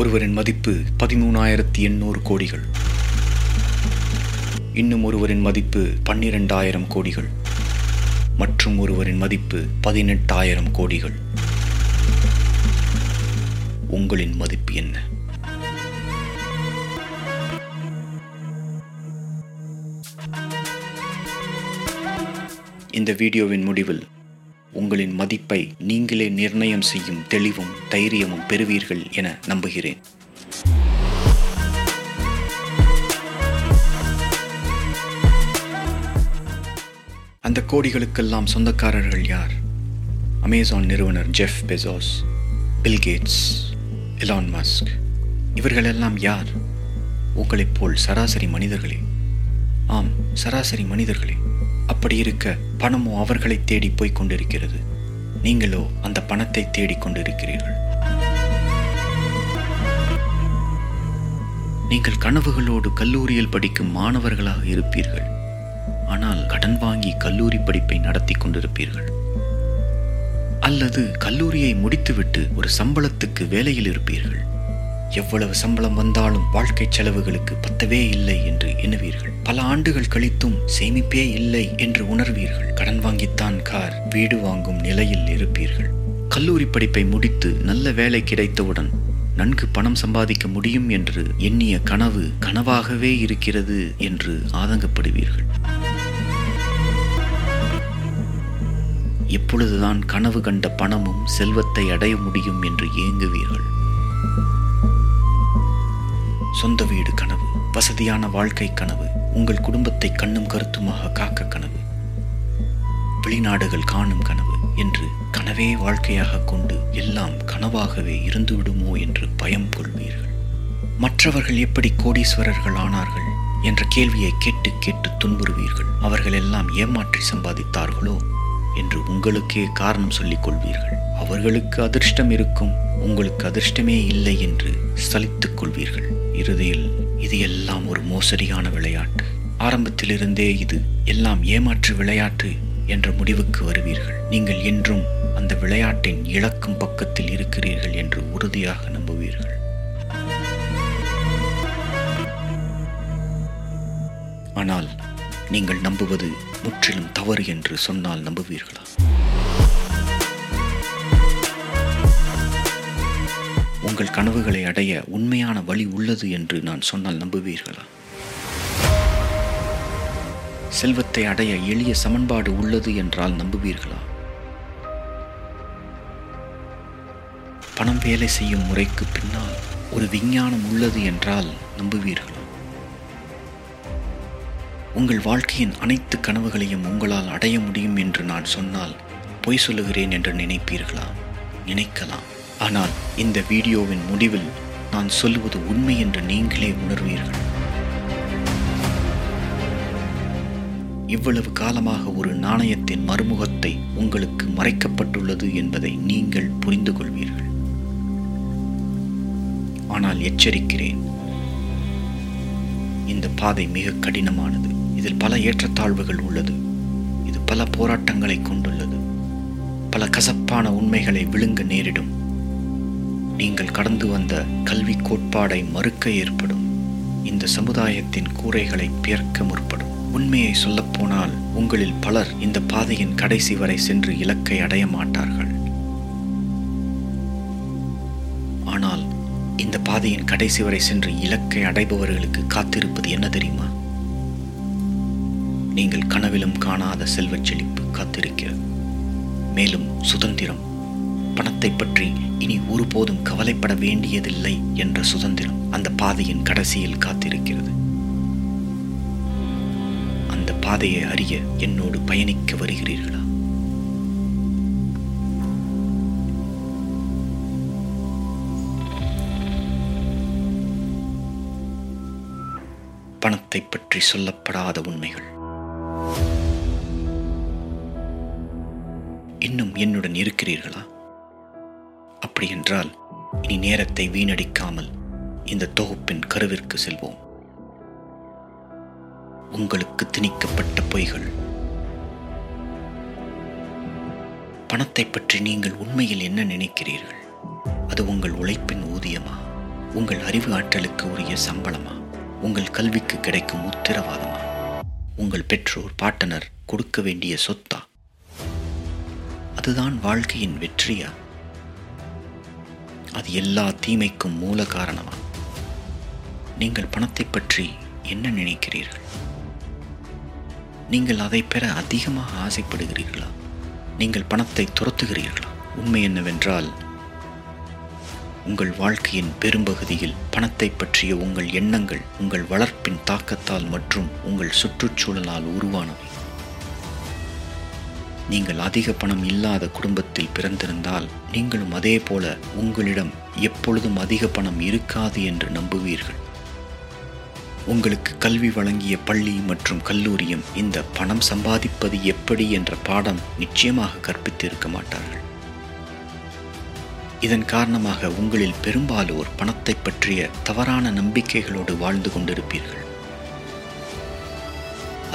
ஒருவரின் மதிப்பு 13,800 கோடிகள், இன்னும் ஒருவரின் மதிப்பு 12,000 கோடிகள், மற்றும் ஒருவரின் மதிப்பு 18,000 கோடிகள். உங்களின் மதிப்பு என்ன? இந்த வீடியோவின் முடிவில் உங்களின் மதிப்பை நீங்களே நிர்ணயம் செய்யும் தெளிவும் தைரியமும் பெறுவீர்கள் என நம்புகிறேன். அந்த கோடிகளுக்கெல்லாம் சொந்தக்காரர்கள் யார்? அமேசான் நிறுவனர் Jeff Bezos, Bill Gates, Elon Musk, இவர்களெல்லாம் யார்? உங்களைப் போல் சராசரி மனிதர்களே. ஆம், சராசரி மனிதர்களே. அப்படி இருக்க பணமோ அவர்களை தேடி போய் கொண்டிருக்கிறது, நீங்களோ அந்த பணத்தை தேடிக்கொண்டிருக்கிறீர்கள். நீங்கள் கனவுகளோடு கல்லூரியில் படிக்கும் மாணவர்களாக இருப்பீர்கள், ஆனால் கடன் வாங்கி கல்லூரி படிப்பை நடத்தி கொண்டிருப்பீர்கள். அல்லது கல்லூரியை முடித்துவிட்டு ஒரு சம்பளத்துக்கு வேலையில் இருப்பீர்கள். எவ்வளவு சம்பளம் வந்தாலும் வாழ்க்கை செலவுகளுக்கு பத்தவே இல்லை என்று எண்ணுவீர்கள். பல ஆண்டுகள் கழித்தும் சேமிப்பே இல்லை என்று உணர்வீர்கள். கடன் வாங்கித்தான் கார், வீடு வாங்கும் நிலையில் இருப்பீர்கள். கல்லூரி படிப்பை முடித்து நல்ல வேலை கிடைத்தவுடன் நன்கு பணம் சம்பாதிக்க முடியும் என்று எண்ணிய கனவு கனவாகவே இருக்கிறது என்று ஆதங்கப்படுவீர்கள். எப்பொழுதுதான் கனவு கண்ட பணமும் செல்வத்தை அடைய முடியும் என்று ஏங்குவீர்கள். சொந்த வீடு கனவு, வசதியான வாழ்க்கை கனவு, உங்கள் குடும்பத்தை கண்ணும் கருத்துமாக காக்க கனவு, வெளிநாடுகள் காணும் கனவு என்று கனவே வாழ்க்கையாக கொண்டு எல்லாம் கனவாகவே இருந்துவிடுமோ என்று பயம் கொள்வீர்கள். மற்றவர்கள் எப்படி கோடீஸ்வரர்கள் ஆனார்கள் என்ற கேள்வியை கேட்டு கேட்டு துன்புறுவீர்கள். அவர்கள் எல்லாம் ஏமாற்றி சம்பாதித்தார்களோ என்று உங்களுக்கே காரணம் சொல்லிக் கொள்வீர்கள். அவர்களுக்கு அதிர்ஷ்டம் இருக்கும், உங்களுக்கு அதிர்ஷ்டமே இல்லை என்று சலித்துக் கொள்வீர்கள். இறுதியில் இது எல்லாம் ஒரு மோசடியான விளையாட்டு, ஆரம்பத்திலிருந்தே இது எல்லாம் ஏமாற்று விளையாட்டு என்ற முடிவுக்கு வருவீர்கள். நீங்கள் என்றும் அந்த விளையாட்டின் இழக்கும் பக்கத்தில் இருக்கிறீர்கள் என்று உறுதியாக நம்புவீர்கள். ஆனால் நீங்கள் நம்புவது முற்றிலும் தவறு என்று சொன்னால் நம்புவீர்களா? உங்கள் கனவுகளை அடைய உண்மையான வழி உள்ளது என்று நான் சொன்னால் நம்புவீர்களா? செல்வத்தை அடைய எளிய சமன்பாடு உள்ளது என்றால் நம்புவீர்களா? பணம் வேலை செய்யும் முறைக்கு பின்னால் ஒரு விஞ்ஞானம் உள்ளது என்றால் நம்புவீர்களா? உங்கள் வாழ்க்கையின் அனைத்து கனவுகளையும் உங்களால் அடைய முடியும் என்று நான் சொன்னால் பொய் சொல்லுகிறேன் என்று நினைப்பீர்களா? நினைக்கலாம். ஆனால் இந்த வீடியோவின் முடிவில் நான் சொல்லுவது உண்மை என்று நீங்களே உணர்வீர்கள். இவ்வளவு காலமாக ஒரு நாணயத்தின் மறுமுகத்தை உங்களுக்கு மறைக்கப்பட்டுள்ளது என்பதை நீங்கள் புரிந்து கொள்வீர்கள். ஆனால் எச்சரிக்கிறேன், இந்த பாதை மிக கடினமானது. இதில் பல ஏற்றத்தாழ்வுகள் உள்ளது. இது பல போராட்டங்களை கொண்டுள்ளது. பல கசப்பான உண்மைகளை விழுங்க நேரிடும். நீங்கள் கடந்து வந்த கல்வி கோட்பாடை மறுக்க ஏற்படும். இந்த சமுதாயத்தின் கூரைகளை பிறக்க முற்படும். உண்மையை சொல்லப்போனால் உங்களில் பலர் இந்த பாதையின் கடைசி வரை சென்று இலக்கை அடைய மாட்டார்கள். ஆனால் இந்த பாதையின் கடைசி வரை சென்று இலக்கை அடைபவர்களுக்கு காத்திருப்பது என்ன தெரியுமா? நீங்கள் கனவிலும் காணாத செல்வச் செழிப்பு காத்திருக்கிறது. மேலும் சுதந்திரம், பணத்தை பற்றி இனி ஒருபோதும் கவலைப்பட வேண்டியதில்லை என்ற சுதந்திரம் அந்த பாதையின் கடைசியில் காத்திருக்கிறது. அந்த பாதையை அறிய என்னோடு பயணிக்க வருகிறீர்களா? பணத்தை பற்றி சொல்லப்படாத உண்மைகள். இன்னும் என்னுடன் இருக்கிறீர்களா? அப்படியென்றால் இனி நேரத்தை வீணடிக்காமல் இந்த தொகுப்பின் கருவிற்கு செல்வோம். உங்களுக்கு திணிக்கப்பட்ட பொய்கள். பணத்தை பற்றி நீங்கள் உண்மையில் என்ன நினைக்கிறீர்கள்? அது உங்கள் உழைப்பின் ஊதியமா? உங்கள் அறிவு ஆற்றலுக்கு உரிய சம்பளமா? உங்கள் கல்விக்கு கிடைக்கும் உத்தரவாதமா? உங்கள் பெற்றோர் பாட்டனர் கொடுக்க வேண்டிய சொத்தா? அதுதான் வாழ்க்கையின் வெற்றியா? அது எல்லா தீமைக்கும் மூல காரணமா? நீங்கள் பணத்தை பற்றி என்ன நினைக்கிறீர்கள்? நீங்கள் அதை பெற அதிகமாக ஆசைப்படுகிறீர்களா? நீங்கள் பணத்தை துரத்துகிறீர்களா? உண்மை என்னவென்றால், உங்கள் வாழ்க்கையின் பெரும்பகுதியில் பணத்தை பற்றிய உங்கள் எண்ணங்கள் உங்கள் வளர்ப்பின் தாக்கத்தால் மற்றும் உங்கள் சுற்றுச்சூழலால் உருவானவை. நீங்கள் அதிக பணம் இல்லாத குடும்பத்தில் பிறந்திருந்தால் நீங்களும் அதே போல உங்களிடம் எப்பொழுதும் அதிக பணம் இருக்காது என்று நம்புவீர்கள். உங்களுக்கு கல்வி வழங்கிய பள்ளி மற்றும் கல்லூரியும் இந்த பணம் சம்பாதிப்பது எப்படி என்ற பாடம் நிச்சயமாக கற்பித்து இருக்க மாட்டார்கள். இதன் காரணமாக உங்களில் பெரும்பாலோர் பணத்தை பற்றிய தவறான நம்பிக்கைகளோடு வாழ்ந்து கொண்டிருப்பீர்கள்.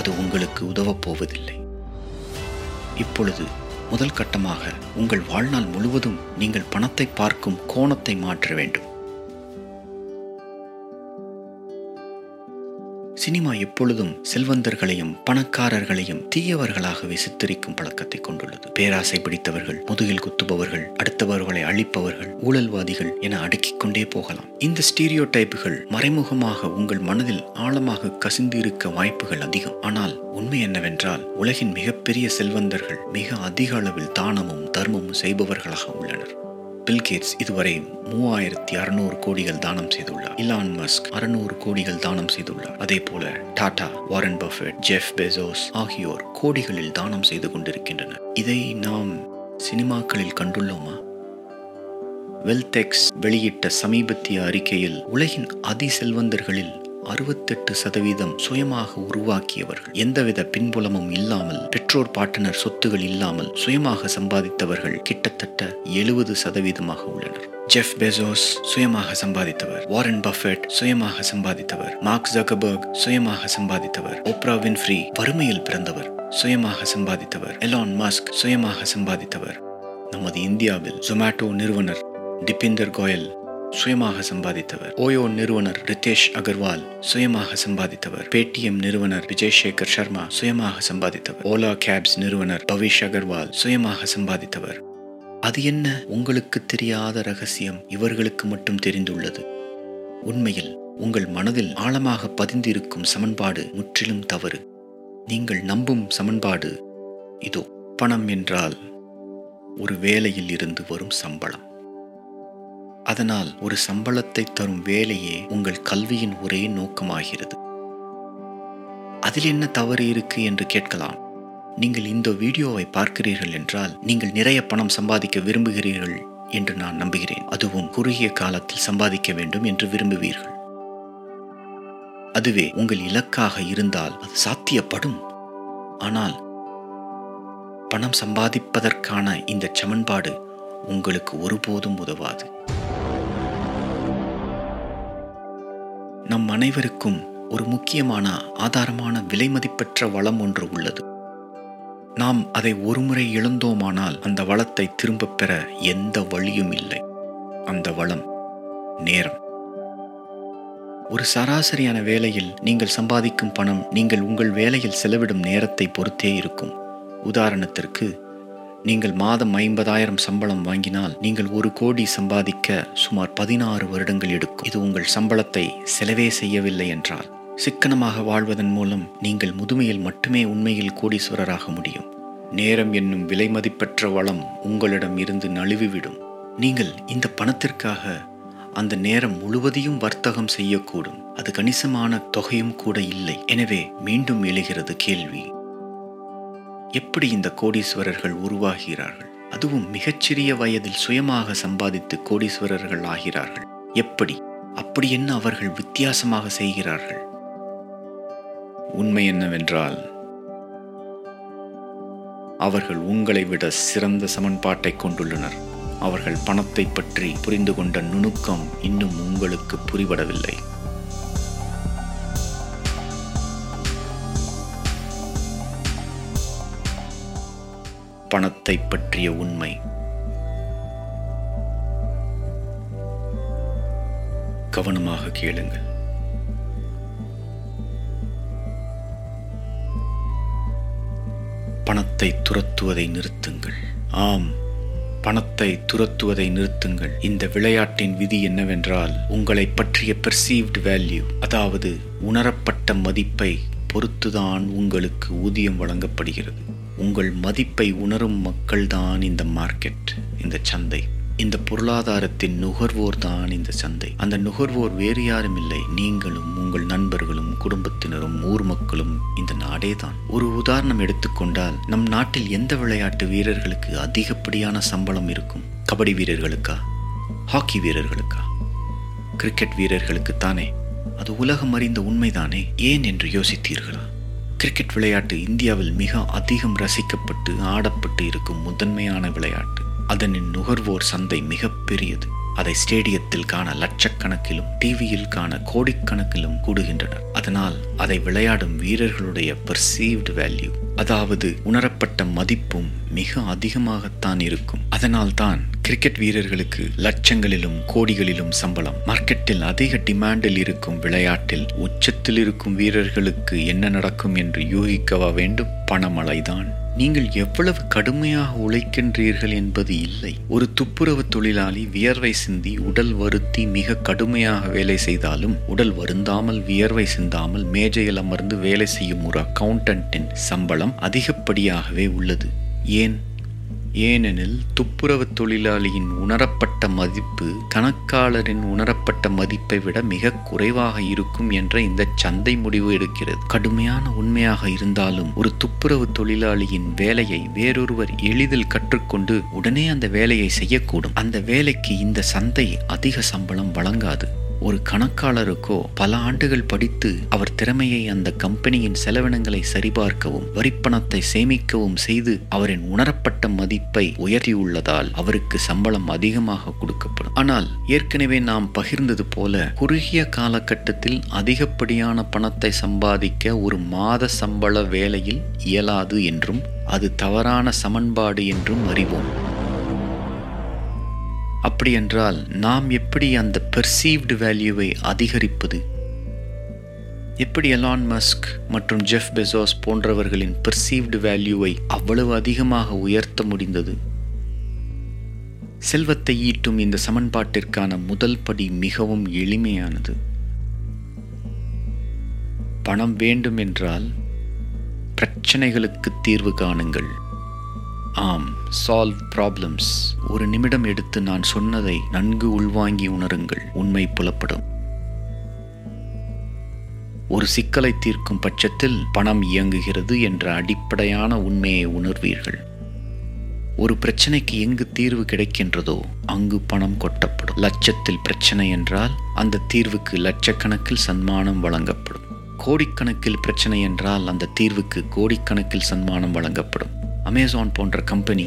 அது உங்களுக்கு உதவப்போவதில்லை. இப்பொழுது முதல் கட்டமாக உங்கள் வாழ்நாள் முழுவதும் நீங்கள் பணத்தை பார்க்கும் கோணத்தை மாற்ற வேண்டும். சினிமா எப்பொழுதும் செல்வந்தர்களையும் பணக்காரர்களையும் தீயவர்களாகவே சித்தரிக்கும் பழக்கத்தை கொண்டுள்ளது. பேராசை பிடித்தவர்கள், முதுகில் குத்துபவர்கள், அடுத்தவர்களை அழிப்பவர்கள், ஊழல்வாதிகள் என அடுக்கிக் கொண்டே போகலாம். இந்த ஸ்டீரியோ டைப்புகள் மறைமுகமாக உங்கள் மனதில் ஆழமாக கசிந்து இருக்க வாய்ப்புகள் அதிகம். ஆனால் உண்மை என்னவென்றால், உலகின் மிகப்பெரிய செல்வந்தர்கள் மிக அதிக அளவில் தானமும் தர்மமும் செய்பவர்களாக உள்ளனர். பில்கேட்ஸ் இதுவரை 3600 கோடிகள் தானம் செய்துள்ளார். இலான் மஸ்க் 600 கோடிகள் தானம் செய்துள்ளார். அதே போல Tata, Warren Buffett, Jeff Bezos ஆகியோர் கோடிகளில் தானம் செய்து கொண்டிருக்கின்றனர். இதை நாம் சினிமாக்களில் கண்டுள்ளோமா? வெல்தெக்ஸ் வெளியிட்ட சமீபத்திய அறிக்கையில், உலகின் அதிசெல்வந்தர்களில் 68% சுயமாக உருவாக்கியவர்கள், எந்தவித பின்புலமும் இல்லாமல், பெற்றோர் பாட்டனர் சொத்துகள் இல்லாமல் சுயமாக சம்பாதித்தவர்கள் கிட்டத்தட்ட 70% உள்ளனர். ஜெஃப் பெசோஸ் சுயமாக சம்பாதித்தவர், வாரன் பஃபெட் சுயமாக சம்பாதித்தவர், மார்க் ஜக்கர்பர்க் சுயமாக சம்பாதித்தவர், ஓப்ரா வின்ஃப்ரி வறுமையில் பிறந்தவர் சுயமாக சம்பாதித்தவர், எலான் மஸ்க் சுயமாக சம்பாதித்தவர். நமது இந்தியாவில் ஜொமேட்டோ நிறுவனர் டிபிந்தர் கோயல் சுயமாக சம்பாதித்தவர், ஓயோ நிறுவனர் ரிதேஷ் அகர்வால் சுயமாக சம்பாதித்தவர், பேடிஎம் நிறுவனர் விஜய் சேகர் சர்மா சுயமாக சம்பாதித்தவர், ஓலா கேப்ஸ் நிறுவனர் பவிஷ் அகர்வால் சுயமாக சம்பாதித்தவர். அது என்ன? உங்களுக்கு தெரியாத ரகசியம் இவர்களுக்கு மட்டும் தெரிந்துள்ளது. உண்மையில் உங்கள் மனதில் ஆழமாக பதிந்திருக்கும் சமன்பாடு முற்றிலும் தவறு. நீங்கள் நம்பும் சமன்பாடு இதோ: பணம் என்றால் ஒரு வேலையில் இருந்து வரும் சம்பளம். அதனால் ஒரு சம்பளத்தை தரும் வேலையே உங்கள் கல்வியின் ஒரே நோக்கமாகிறது. அதில் என்ன தவறு இருக்கு என்று கேட்கலாம். நீங்கள் இந்த வீடியோவை பார்க்கிறீர்கள் என்றால் நீங்கள் நிறைய பணம் சம்பாதிக்க விரும்புகிறீர்கள் என்று நான் நம்புகிறேன். அதுவும் குறுகிய காலத்தில் சம்பாதிக்க வேண்டும் என்று விரும்புவீர்கள். அதுவே உங்கள் இலக்காக இருந்தால் அது சாத்தியப்படும். ஆனால் பணம் சம்பாதிப்பதற்கான இந்த சமன்பாடு உங்களுக்கு ஒருபோதும் உதவாது. நம் அனைவருக்கும் ஒரு முக்கியமான ஆதாரமான விலைமதிப்பற்ற வளம் ஒன்று உள்ளது. நாம் அதை ஒருமுறை இழந்தோமானால் அந்த வளத்தை திரும்பப் பெற எந்த வழியும் இல்லை. அந்த வளம் நேரம். ஒரு சராசரியான வேலையில் நீங்கள் சம்பாதிக்கும் பணம் நீங்கள் உங்கள் வேலையில் செலவிடும் நேரத்தை பொறுத்தே இருக்கும். உதாரணத்திற்கு, நீங்கள் மாதம் 50,000 சம்பளம் வாங்கினால் நீங்கள் 1 கோடி சம்பாதிக்க சுமார் 16 வருடங்கள் எடுக்கும். இது உங்கள் சம்பளத்தை செலவே செய்யவில்லை என்றால். சிக்கனமாக வாழ்வதன் மூலம் நீங்கள் முதுமையில் மட்டுமே உண்மையில் கோடீஸ்வரராக முடியும். நேரம் என்னும் விலைமதிப்பற்ற வளம் உங்களிடம் இருந்து நழுவிவிடும். நீங்கள் இந்த பணத்திற்காக அந்த நேரம் முழுவதையும் வர்த்தகம் செய்யக்கூடும். அது கணிசமான தொகையும் கூட இல்லை. எனவே மீண்டும் எழுகிறது கேள்வி: எப்படி இந்த கோடீஸ்வரர்கள் உருவாகிறார்கள்? அதுவும் மிகச்சிறிய வயதில் சுயமாக சம்பாதித்து கோடீஸ்வரர்கள் ஆகிறார்கள். எப்படி? அப்படி என்ன அவர்கள் வித்தியாசமாக செய்கிறார்கள்? உண்மை என்னவென்றால், அவர்கள் உங்களை விட சிறந்த சமன்பாட்டை கொண்டுள்ளனர். அவர்கள் பணத்தை பற்றி புரிந்து கொண்ட நுணுக்கம் இன்னும் உங்களுக்கு புரிபடவில்லை. பணத்தை பற்றிய உண்மை. கவனமாக கேளுங்கள். பணத்தை துரத்துவதை நிறுத்துங்கள். ஆம், பணத்தை துரத்துவதை நிறுத்துங்கள். இந்த விளையாட்டின் விதி என்னவென்றால், உங்களை பற்றிய பெர்சீவ்டு வேல்யூ, அதாவது உணரப்பட்ட மதிப்பை பொறுத்துதான் உங்களுக்கு ஊதியம் வழங்கப்படுகிறது. உங்கள் மதிப்பை உணரும் மக்கள்தான் இந்த மார்க்கெட், இந்த சந்தை, இந்த பொருளாதாரத்தின் நுகர்வோர் தான் இந்த சந்தை. அந்த நுகர்வோர் வேறு யாரும் இல்லை, நீங்களும் உங்கள் நண்பர்களும் குடும்பத்தினரும் ஊர் மக்களும் இந்த நாடே தான். ஒரு உதாரணம் எடுத்துக்கொண்டால், நம் நாட்டில் எந்த விளையாட்டு வீரர்களுக்கு அதிகப்படியான சம்பளம் இருக்கும்? கபடி வீரர்களுக்கா? ஹாக்கி வீரர்களுக்கா? கிரிக்கெட் வீரர்களுக்கு தானே. அது உலகம் அறிந்த உண்மைதானே. ஏன் என்று யோசித்தீர்களா? கிரிக்கெட் விளையாட்டு இந்தியாவில் மிக அதிகம் ரசிக்கப்பட்டு ஆடப்பட்டு இருக்கும் முதன்மையான விளையாட்டு. அதனின் நுகர்வோர் சந்தை மிகப்பெரியது. அதை ஸ்டேடியத்தில் காண லட்சக்கணக்கிலும், டிவியில் காண கோடிக்கணக்கிலும் கூடுகின்றனர். அதனால் அதை விளையாடும் வீரர்களுடைய பெர்சீவ்டு வேல்யூ, அதாவது உணரப்பட்ட மதிப்பும் மிக அதிகமாகத்தான் இருக்கும். அதனால் தான் கிரிக்கெட் வீரர்களுக்கு லட்சங்களிலும் கோடிகளிலும் சம்பளம். மார்க்கெட்டில் அதிக டிமாண்டில் இருக்கும் விளையாட்டில் உச்சத்தில் இருக்கும் வீரர்களுக்கு என்ன நடக்கும் என்று யூகிக்கவா வேண்டும்? பணமழைதான். நீங்கள் எவ்வளவு கடுமையாக உழைக்கின்றீர்கள் என்பது இல்லை. ஒரு துப்புரவு தொழிலாளி வியர்வை சிந்தி உடல் வருத்தி மிக கடுமையாக வேலை செய்தாலும், உடல் வருந்தாமல் வியர்வை சிந்தாமல் மேஜையில் அமர்ந்து வேலை செய்யும் ஒரு அக்கவுண்டன்ட்டின் சம்பளம் அதிகப்படியாகவே உள்ளது. ஏன்? ஏனெனில் துப்புரவு தொழிலாளியின் உணரப்பட்ட மதிப்பு கணக்காளரின் உணரப்பட்ட மதிப்பை விட மிக குறைவாக இருக்கும் என்ற இந்த சந்தை முடிவு எடுக்கிறது. கடுமையான உண்மையாக இருந்தாலும், ஒரு துப்புரவு தொழிலாளியின் வேலையை வேறொருவர் எளிதில் கற்றுக்கொண்டு உடனே அந்த வேலையை செய்யக்கூடும். அந்த வேலைக்கு இந்த சந்தை அதிக சம்பளம் வழங்காது. ஒரு கணக்காளருக்கோ பல ஆண்டுகள் படித்து அவர் திறமையை அந்த கம்பெனியின் செலவினங்களை சரிபார்க்கவும் வரிப்பணத்தை சேமிக்கவும் செய்து அவரின் உணரப்பட்ட மதிப்பை உயர்த்தியுள்ளதால் அவருக்கு சம்பளம் அதிகமாக கொடுக்கப்படும். ஆனால் ஏற்கனவே நாம் பகிர்ந்தது போல, குறுகிய காலகட்டத்தில் அதிகப்படியான பணத்தை சம்பாதிக்க ஒரு மாத சம்பள வேலையில் இயலாது என்றும் அது தவறான சமன்பாடு என்றும் அறிவோம். அப்படியென்றால் நாம் எப்படி அந்த பெர்சீவ்டு வேல்யூவை அதிகரிப்பது? எப்படி எலான் மஸ்க் மற்றும் ஜெஃப் பெசோஸ் போன்றவர்களின் பெர்சீவ்டு வேல்யூவை அவ்வளவு அதிகமாக உயர்த்த முடிந்தது? செல்வத்தை ஈட்டும் இந்த சமன்பாட்டிற்கான முதல் படி மிகவும் எளிமையானது. பணம் வேண்டும் என்றால் பிரச்சனைகளுக்கு தீர்வு காணுங்கள். ஆம், சால்வ் ப்ராப்ளம்ஸ். ஒரு நிமிடம் எடுத்து நான் சொன்னதை நன்கு உள்வாங்கி உணருங்கள், உண்மை புலப்படும். ஒரு சிக்கலை தீர்க்கும் பட்சத்தில் பணம் இயங்குகிறது என்ற அடிப்படையான உண்மையை உணர்வீர்கள். ஒரு பிரச்சனைக்கு எங்கு தீர்வு கிடைக்கின்றதோ அங்கு பணம் கொட்டப்படும். லட்சத்தில் பிரச்சனை என்றால் அந்த தீர்வுக்கு லட்சக்கணக்கில் சன்மானம் வழங்கப்படும். கோடிக்கணக்கில் பிரச்சனை என்றால் அந்த தீர்வுக்கு கோடிக்கணக்கில் சன்மானம் வழங்கப்படும். அமேசான் போன்ற கம்பெனி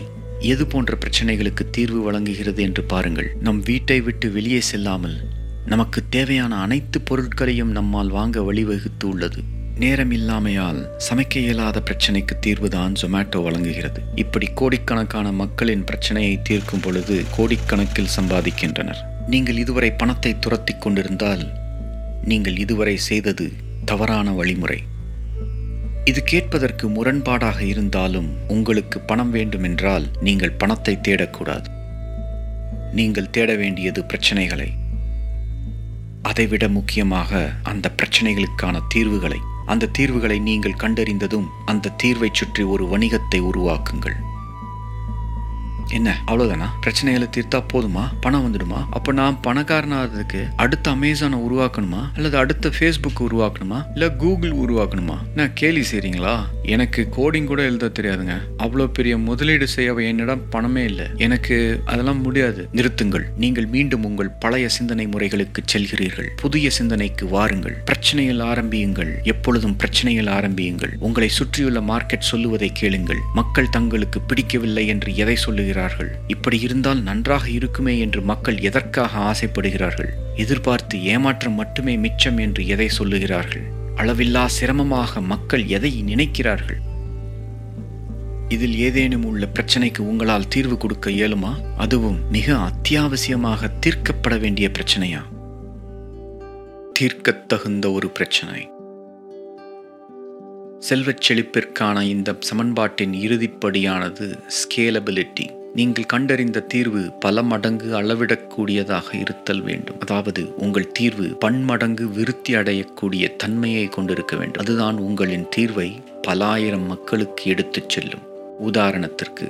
எது போன்ற பிரச்சனைகளுக்கு தீர்வு வழங்குகிறது என்று பாருங்கள். நம் வீட்டை விட்டு வெளியே செல்லாமல் நமக்கு தேவையான அனைத்து பொருட்களையும் நம்மால் வாங்க வழிவகுத்து உள்ளது. நேரம் இல்லாமையால் சமைக்க இயலாத பிரச்சனைக்கு தீர்வுதான் ஜொமேட்டோ வழங்குகிறது. இப்படி கோடிக்கணக்கான மக்களின் பிரச்சனையை தீர்க்கும் பொழுது கோடிக்கணக்கில் சம்பாதிக்கின்றனர். நீங்கள் இதுவரை பணத்தை துரத்தி கொண்டிருந்தால், நீங்கள் இதுவரை செய்தது தவறான வழிமுறை. இது கேட்பதற்கு முரண்பாடாக இருந்தாலும், உங்களுக்கு பணம் வேண்டுமென்றால் நீங்கள் பணத்தை தேடக்கூடாது. நீங்கள் தேட வேண்டியது பிரச்சனைகளை, அதைவிட முக்கியமாக அந்த பிரச்சனைகளுக்கான தீர்வுகளை. அந்த தீர்வுகளை நீங்கள் கண்டறிந்ததும் அந்த தீர்வை சுற்றி ஒரு வணிகத்தை உருவாக்குங்கள். என்ன, அவ்வளோதானா? பிரச்சனைகளை தீர்த்தா போதுமா? பணம் வந்துடுமா? அப்போ நான் பணக்காரனாகிறதுக்கு அடுத்த அமேசானை உருவாக்கணுமா? அல்லது அடுத்த ஃபேஸ்புக் உருவாக்கணுமா? இல்லை கூகுள் உருவாக்கணுமா? நான் கேலி செய்கிறீங்களா? எனக்கு கோடிங் கூட எழுத தெரியாதுங்க. அவ்வளோ பெரிய முதலீடு செய்யவே என்னிடம் பணமே இல்லை. எனக்கு அதெல்லாம் முடியாது. நிறுத்துங்கள். நீங்கள் மீண்டும் உங்கள் பழைய சிந்தனை முறைகளுக்கு செல்கிறீர்கள். புதிய சிந்தனைக்கு வாருங்கள். பிரச்சனையில் ஆரம்பியுங்கள். எப்பொழுதும் பிரச்சனையில் ஆரம்பியுங்கள். உங்களை சுற்றியுள்ள மார்க்கெட் சொல்லுவதை கேளுங்கள். மக்கள் தங்களுக்கு பிடிக்கவில்லை என்று எதை சொல்லுகிறார்கள்? இப்படி இருந்தால் நன்றாக இருக்குமே என்று மக்கள் எதற்காக ஆசைப்படுகிறார்கள்? எதிர்பார்த்து ஏமாற்றம் மட்டுமே மிச்சம் என்று எதை சொல்லுகிறார்கள்? அளவில்லா சிரமமாக மக்கள் எதை நினைக்கிறார்கள்? இதில் ஏதேனும் உள்ள பிரச்சனைக்கு உங்களால் தீர்வு கொடுக்க இயலுமா? அதுவும் மிக அத்தியாவசியமாக தீர்க்கப்பட வேண்டிய பிரச்சனையா? தீர்க்கத்தகுந்த ஒரு பிரச்சனை. செல்வச் செழிப்பிற்கான இந்த சமன்பாட்டின் இறுதிப்படியானது ஸ்கேலபிலிட்டி. நீங்கள் கண்டறிந்த தீர்வு பல மடங்கு அளவிடக்கூடியதாக இருத்தல் வேண்டும். அதாவது உங்கள் தீர்வு பன்மடங்கு விருத்தி அடையக்கூடிய தன்மையை கொண்டிருக்க வேண்டும். அதுதான் உங்களின் தீர்வை பலாயிரம் மக்களுக்கு எடுத்துச் செல்லும். உதாரணத்திற்கு,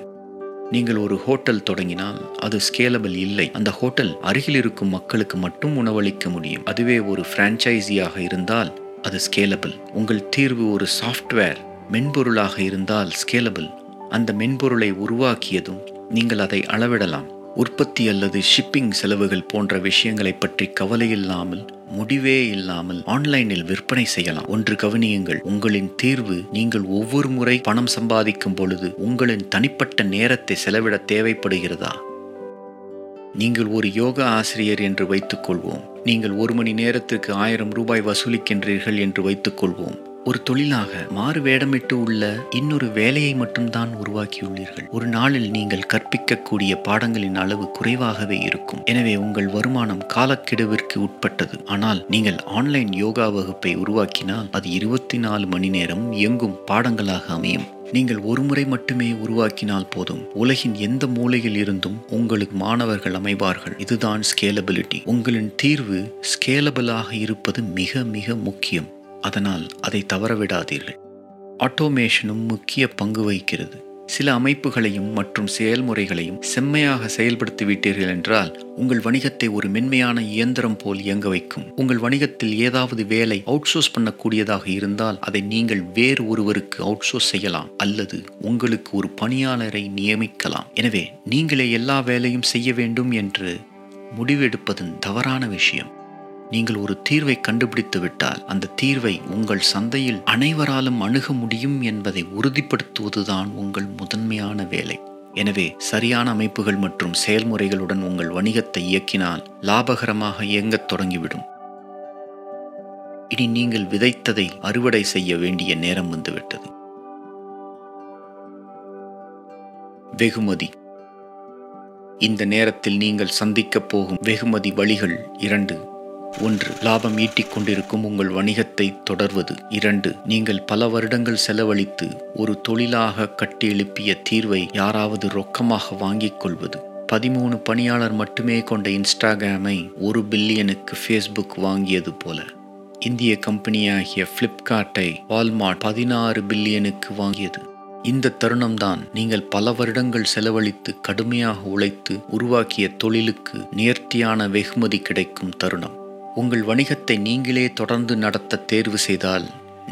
நீங்கள் ஒரு ஹோட்டல் தொடங்கினால் அது ஸ்கேலபிள் இல்லை. அந்த ஹோட்டல் அருகில் இருக்கும் மக்களுக்கு மட்டும் உணவளிக்க முடியும். அதுவே ஒரு ஃப்ரான்ச்சைஸியாக இருந்தால் அது ஸ்கேலபிள். உங்கள் தீர்வு ஒரு சாஃப்ட்வேர் மென்பொருளாக இருந்தால் ஸ்கேலபிள். அந்த மென்பொருளை உருவாக்கியதும் நீங்கள் அதை அளவிடலாம். உற்பத்தி அல்லது ஷிப்பிங் செலவுகள் போன்ற விஷயங்களை பற்றி கவலை இல்லாமல், முடிவே இல்லாமல் ஆன்லைனில் விற்பனை செய்யலாம். ஒன்று கவனியுங்கள், உங்களின் தீர்வு நீங்கள் ஒவ்வொரு முறை பணம் சம்பாதிக்கும் பொழுது உங்களின் தனிப்பட்ட நேரத்தை செலவிட தேவைப்படுகிறதா? நீங்கள் ஒரு யோகா ஆசிரியர் என்று வைத்துக்கொள்வோம். நீங்கள் ஒரு மணி நேரத்துக்கு 1000 ரூபாய் வசூலிக்கின்றீர்கள் என்று வைத்துக்கொள்வோம். ஒரு தொழிலாக மாறு வேடமிட்டு உள்ள இன்னொரு வேலையை மட்டும்தான் உருவாக்கியுள்ளீர்கள். ஒரு நாளில் நீங்கள் கற்பிக்கக்கூடிய பாடங்களின் அளவு குறைவாகவே இருக்கும். எனவே உங்கள் வருமானம் காலக்கெடுவிற்கு உட்பட்டது. ஆனால் நீங்கள் ஆன்லைன் யோகா வகுப்பை உருவாக்கினால் அது 24 மணி நேரம் இயங்கும் பாடங்களாக அமையும். நீங்கள் ஒரு முறை மட்டுமே உருவாக்கினால் போதும், உலகின் எந்த மூலையில் இருந்தும் உங்களுக்கு மாணவர்கள் அமைவார்கள். இதுதான் ஸ்கேலபிலிட்டி. உங்களின் தீர்வு ஸ்கேலபிளாக இருப்பது மிக மிக முக்கியம். அதனால் அதை தவறவிடாதீர்கள். ஆட்டோமேஷனும் முக்கிய பங்கு வகிக்கிறது. சில அமைப்புகளையும் மற்றும் செயல்முறைகளையும் செம்மையாக செயல்படுத்திவிட்டீர்கள் என்றால் உங்கள் வணிகத்தை ஒரு மென்மையான இயந்திரம் போல் இயங்க வைக்கும். உங்கள் வணிகத்தில் ஏதாவது வேலை அவுட்சோர்ஸ் பண்ணக்கூடியதாக இருந்தால் அதை நீங்கள் வேறு ஒருவருக்கு அவுட்சோர்ஸ் செய்யலாம் அல்லது உங்களுக்கு ஒரு பணியாளரை நியமிக்கலாம். எனவே நீங்களே எல்லா வேலையும் செய்ய வேண்டும் என்று முடிவெடுப்பதன் தவறான விஷயம். நீங்கள் ஒரு தீர்வை கண்டுபிடித்து விட்டால் அந்த தீர்வை உங்கள் சந்தையில் அனைவராலும் அணுக முடியும் என்பதை உறுதிப்படுத்துவதுதான் உங்கள் முதன்மையான வேலை. எனவே சரியான அமைப்புகள் மற்றும் செயல்முறைகளுடன் உங்கள் வணிகத்தை இயக்கினால் லாபகரமாக இயங்கத் தொடங்கிவிடும். இனி நீங்கள் விதைத்ததை அறுவடை செய்ய வேண்டிய நேரம் வந்துவிட்டது. வெகுமதி. இந்த நேரத்தில் நீங்கள் சந்திக்கப் போகும் வெகுமதி வழிகள் 2. 1. லாபம் ஈட்டிக் கொண்டிருக்கும் உங்கள் வணிகத்தை தொடர்வது. 2. நீங்கள் பல வருடங்கள் செலவழித்து ஒரு தொழிலாக கட்டியெழுப்பிய தீர்வை யாராவது ரொக்கமாக வாங்கிக் கொள்வது. 13 பணியாளர் மட்டுமே கொண்ட இன்ஸ்டாகிராமை 1 பில்லியனுக்கு ஃபேஸ்புக் வாங்கியது போல இந்திய கம்பெனியாகிய ஃப்ளிப்கார்ட்டை வால்மார்ட் 16 பில்லியனுக்கு வாங்கியது. இந்த தருணம்தான் நீங்கள் பல வருடங்கள் செலவழித்து கடுமையாக உழைத்து உருவாக்கிய தொழிலுக்கு நேர்த்தியான வெகுமதி கிடைக்கும் தருணம். உங்கள் வணிகத்தை நீங்களே தொடர்ந்து நடத்த தேர்வு செய்தால்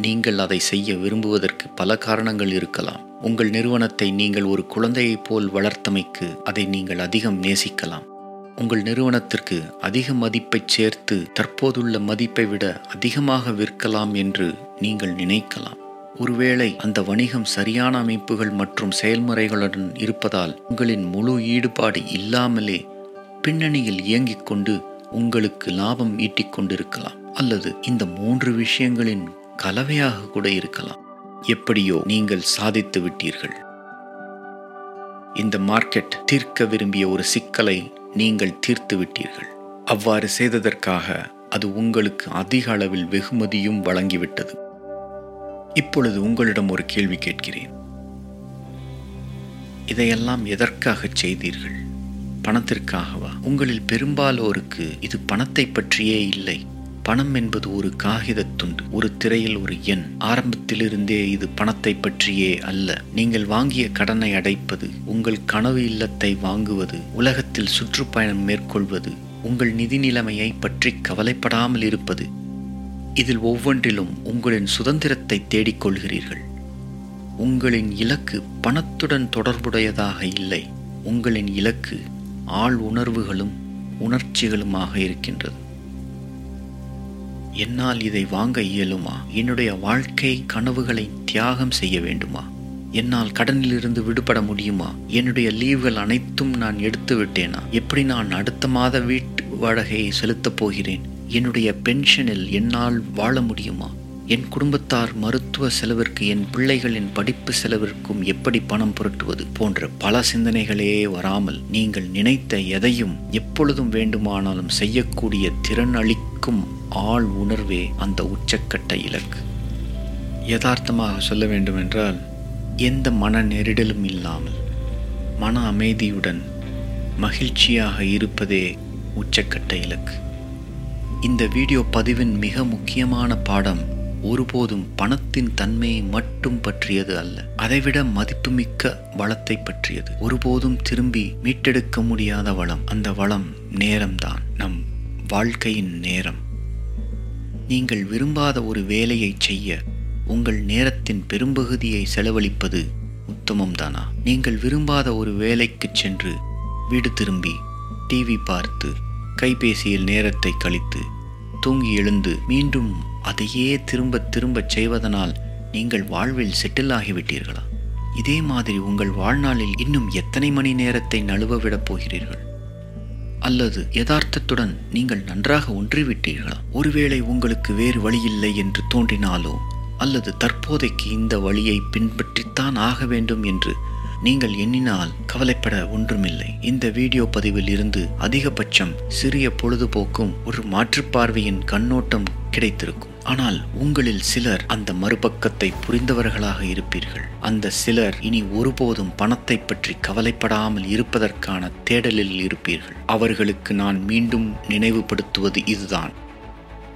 நீங்கள் அதை செய்ய விரும்புவதற்கு பல காரணங்கள் இருக்கலாம். உங்கள் நிறுவனத்தை நீங்கள் ஒரு குழந்தையைப் போல் வளர்த்தமைக்கு அதை நீங்கள் அதிகம் நேசிக்கலாம். உங்கள் நிறுவனத்திற்கு அதிக மதிப்பை சேர்த்து தற்போதுள்ள மதிப்பை விட அதிகமாக விற்கலாம் என்று நீங்கள் நினைக்கலாம். ஒருவேளை அந்த வணிகம் சரியான அமைப்புகள் மற்றும் செயல்முறைகளுடன் இருப்பதால் உங்களின் முழு ஈடுபாடு இல்லாமலே பின்னணியில் இயங்கிக் கொண்டு உங்களுக்கு லாபம் ஈட்டிக் கொண்டிருக்கலாம். அல்லது இந்த 3 விஷயங்களின் கலவையாக கூட இருக்கலாம். எப்படியோ நீங்கள் சாதித்து விட்டீர்கள். இந்த மார்க்கெட் தீர்க்க விரும்பிய ஒரு சிக்கலை நீங்கள் தீர்த்து விட்டீர்கள். அவ்வாறு செய்ததற்காக அது உங்களுக்கு அதிக அளவில் வெகுமதியும் வழங்கிவிட்டது. இப்பொழுது உங்களிடம் ஒரு கேள்வி கேட்கிறேன். இதையெல்லாம் எதற்காக செய்தீர்கள்? பணத்திற்காகவா? உங்களில் பெரும்பாலோருக்கு இது பணத்தை பற்றியே இல்லை. பணம் என்பது ஒரு காகிதத் துண்டு, ஒரு திரையில் ஒரு எண். ஆரம்பத்திலிருந்தே இது பணத்தை பற்றியே அல்ல. நீங்கள் வாங்கிய கடனை அடைப்பது, உங்கள் கனவு இல்லத்தை வாங்குவது, உலகத்தில் சுற்றுப்பயணம் மேற்கொள்வது, உங்கள் நிதி நிலைமையை பற்றி கவலைப்படாமல் இருப்பது, இதில் ஒவ்வொன்றிலும் உங்களின் சுதந்திரத்தை தேடிக்கொள்கிறீர்கள். உங்களின் இலக்கு பணத்துடன் தொடர்புடையதாக இல்லை. உங்களின் இலக்கு ஆள் உணர்வுகளும் உணர்ச்சிகளுமாக இருக்கின்றது. என்னால் இதை வாங்க இயலுமா? என்னுடைய வாழ்க்கை கனவுகளை தியாகம் செய்ய வேண்டுமா? என்னால் கடனிலிருந்து விடுபட முடியுமா? என்னுடைய லீவுகள் அனைத்தும் நான் எடுத்து விட்டேனா? எப்படி நான் அடுத்த மாத வீட்டு வாடகையை செலுத்தப் போகிறேன்? என்னுடைய பென்ஷனில் என்னால் வாழ முடியுமா? என் குடும்பத்தார் மருத்துவ செலவிற்கு, என் பிள்ளைகளின் படிப்பு செலவிற்கும் எப்படி பணம் புரட்டுவது போன்ற பல சிந்தனைகளே வராமல் நீங்கள் நினைத்த எதையும் எப்பொழுதும் வேண்டுமானாலும் செய்யக்கூடிய திறன் அளிக்கும் ஆள் உணர்வே அந்த உச்சக்கட்ட இலக்கு. யதார்த்தமாக சொல்ல வேண்டுமென்றால் எந்த மன நெருடலும் இல்லாமல் மன அமைதியுடன் மகிழ்ச்சியாக இருப்பதே உச்சக்கட்ட இலக்கு. இந்த வீடியோ பதிவின் மிக முக்கியமான பாடம் ஒருபோதும் பணத்தின் தன்மையை மட்டும் பற்றியது அல்ல, அதைவிட மதிப்புமிக்க வளத்தை பற்றியது. ஒருபோதும் திரும்பி மீட்டெடுக்க முடியாத வளம், அந்த வளம் நேரம்தான், நம் வாழ்க்கையின் நேரம். நீங்கள் விரும்பாத ஒரு வேலையை செய்ய உங்கள் நேரத்தின் பெரும்பகுதியை செலவழிப்பது உத்தமம்தானா? நீங்கள் விரும்பாத ஒரு வேலைக்கு சென்று வீடு திரும்பி டிவி பார்த்து கைபேசியில் நேரத்தை கழித்து தூங்கி எழுந்து மீண்டும் அதையே திரும்ப திரும்ப செய்வதனால் நீங்கள் வாழ்வில் செட்டில் ஆகிவிட்டீர்களா? இதே மாதிரி உங்கள் வாழ்நாளில் இன்னும் எத்தனை மணி நேரத்தை நழுவ விடப் போகிறீர்கள்? அல்லது யதார்த்தத்துடன் நீங்கள் நன்றாக ஒன்றிவிட்டீர்களா? ஒருவேளை உங்களுக்கு வேறு வழியில்லை என்று தோன்றினாலோ அல்லது தற்போதைக்கு இந்த வழியை பின்பற்றித்தான் ஆக வேண்டும் என்று நீங்கள் எண்ணினால் கவலைப்பட ஒன்றுமில்லை. இந்த வீடியோ பதிவில் இருந்து அதிகபட்சம் சிறிய பொழுதுபோக்கும் ஒரு மாற்றுப்பார்வையின் கண்ணோட்டம் கிடைத்திருக்கும். ஆனால் உங்களில் சிலர் அந்த மறுபக்கத்தை புரிந்தவர்களாக இருப்பீர்கள். அந்த சிலர் இனி ஒருபோதும் பணத்தை பற்றி கவலைப்படாமல் இருப்பதற்கான தேடலில் இருப்பீர்கள். அவர்களுக்கு நான் மீண்டும் நினைவுபடுத்துவது இதுதான்: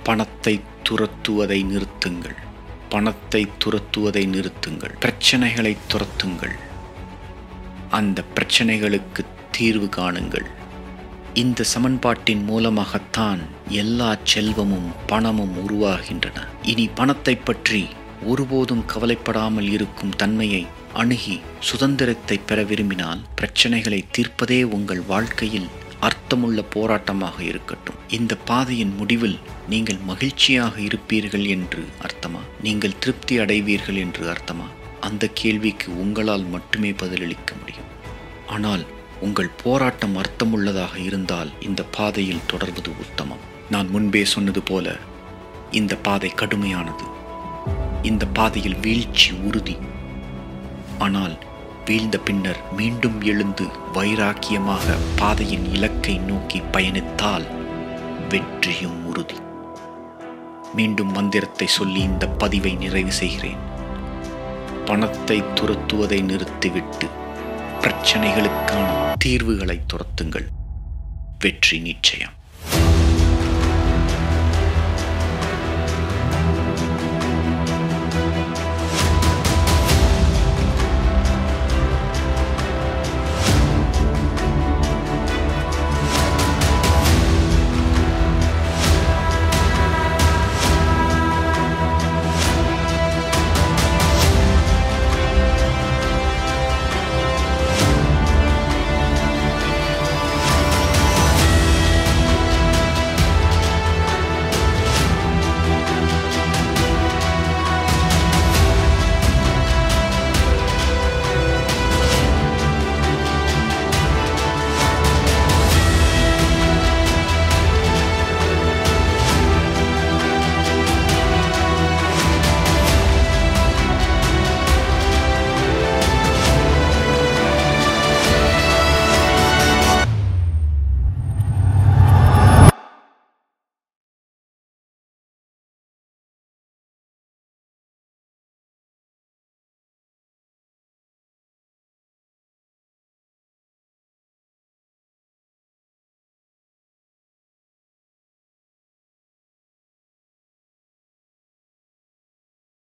பணத்தை துரத்துவதை நிறுத்துங்கள், பணத்தை துரத்துவதை நிறுத்துங்கள், பிரச்சனைகளை துரத்துங்கள், அந்த பிரச்சனைகளுக்கு தீர்வு காணுங்கள். இந்த சமன்பாட்டின் மூலமாகத்தான் எல்லா செல்வமும் பணமும் உருவாகின்றன. இனி பணத்தை பற்றி ஒருபோதும் கவலைப்படாமல் இருக்கும் தன்மையை அணுகி சுதந்திரத்தை பெற விரும்பினால் பிரச்சனைகளை தீர்ப்பதே உங்கள் வாழ்க்கையில் அர்த்தமுள்ள போராட்டமாக இருக்கட்டும். இந்த பாதையின் முடிவில் நீங்கள் மகிழ்ச்சியாக இருப்பீர்கள் என்று அர்த்தமா? நீங்கள் திருப்தி அடைவீர்கள் என்று அர்த்தமா? அந்த கேள்விக்கு உங்களால் மட்டுமே பதிலளிக்க முடியும். ஆனால் உங்கள் போராட்டம் அர்த்தமுள்ளதாக இருந்தால் இந்த பாதையில் தொடர்வது உத்தமம். நான் முன்பே சொன்னது போல இந்த பாதை கடுமையானது. இந்த பாதையில் வீழ்ச்சி உறுதி. ஆனால் வீழ்ந்த பின்னர் மீண்டும் எழுந்து வைராக்கியமாக பாதையின் இலக்கை நோக்கி பயணித்தால் வெற்றியும் உறுதி. மீண்டும் மந்திரத்தை சொல்லி இந்த பதிவை நிறைவு செய்கிறேன்: பணத்தை துரத்துவதை நிறுத்திவிட்டு பிரச்சனைகளுக்கான தீர்வுகளை துரத்துங்கள். வெற்றி நிச்சயம்.